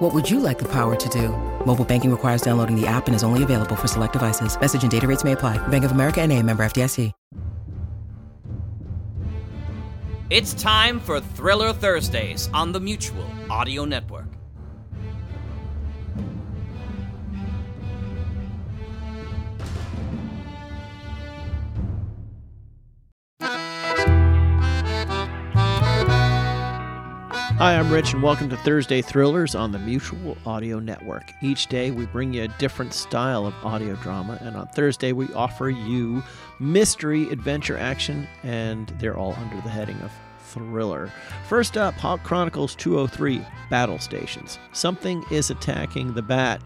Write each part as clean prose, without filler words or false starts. What would you like the power to do? Mobile banking requires downloading the app and is only available for select devices. Message and data rates may apply. Bank of America N.A., member FDIC. It's time for Thriller Thursdays on the Mutual Audio Network. Hi, I'm Rich, and welcome to Thursday Thrillers on the Mutual Audio Network. Each day, we bring you a different style of audio drama, and on Thursday, we offer you mystery, adventure, action, and they're all under the heading of thriller. First up, Hawk Chronicles 203, Battle Stations. Something is attacking the Bat.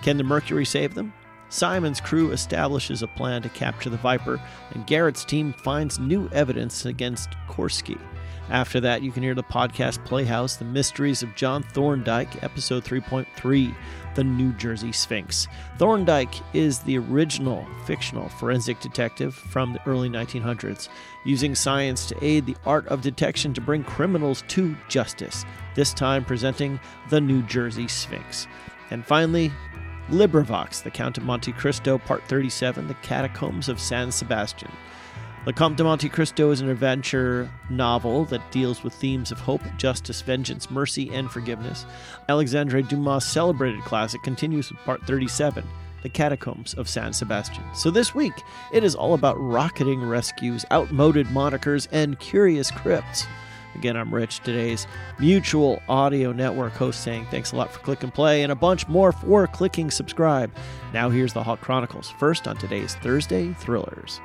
Can the Mercury save them? Simon's crew establishes a plan to capture the Viper, and Garrett's team finds new evidence against Korsky. After that, you can hear the podcast Playhouse, The Mysteries of John Thorndyke, Episode 3.3, The New Jersey Sphinx. Thorndyke is the original fictional forensic detective from the early 1900s, using science to aid the art of detection to bring criminals to justice, this time presenting The New Jersey Sphinx. And finally, LibriVox, The Count of Monte Cristo, Part 37, The Catacombs of San Sebastian. The Count of Monte Cristo is an adventure novel that deals with themes of hope, justice, vengeance, mercy, and forgiveness. Alexandre Dumas' celebrated classic continues with Part 37, The Catacombs of San Sebastian. So this week, it is all about rocketing rescues, outmoded monikers, and curious crypts. Again, I'm Rich, today's Mutual Audio Network host, saying thanks a lot for click and play and a bunch more for clicking subscribe. Now here's the Hawk Chronicles, first on today's Thursday Thrillers.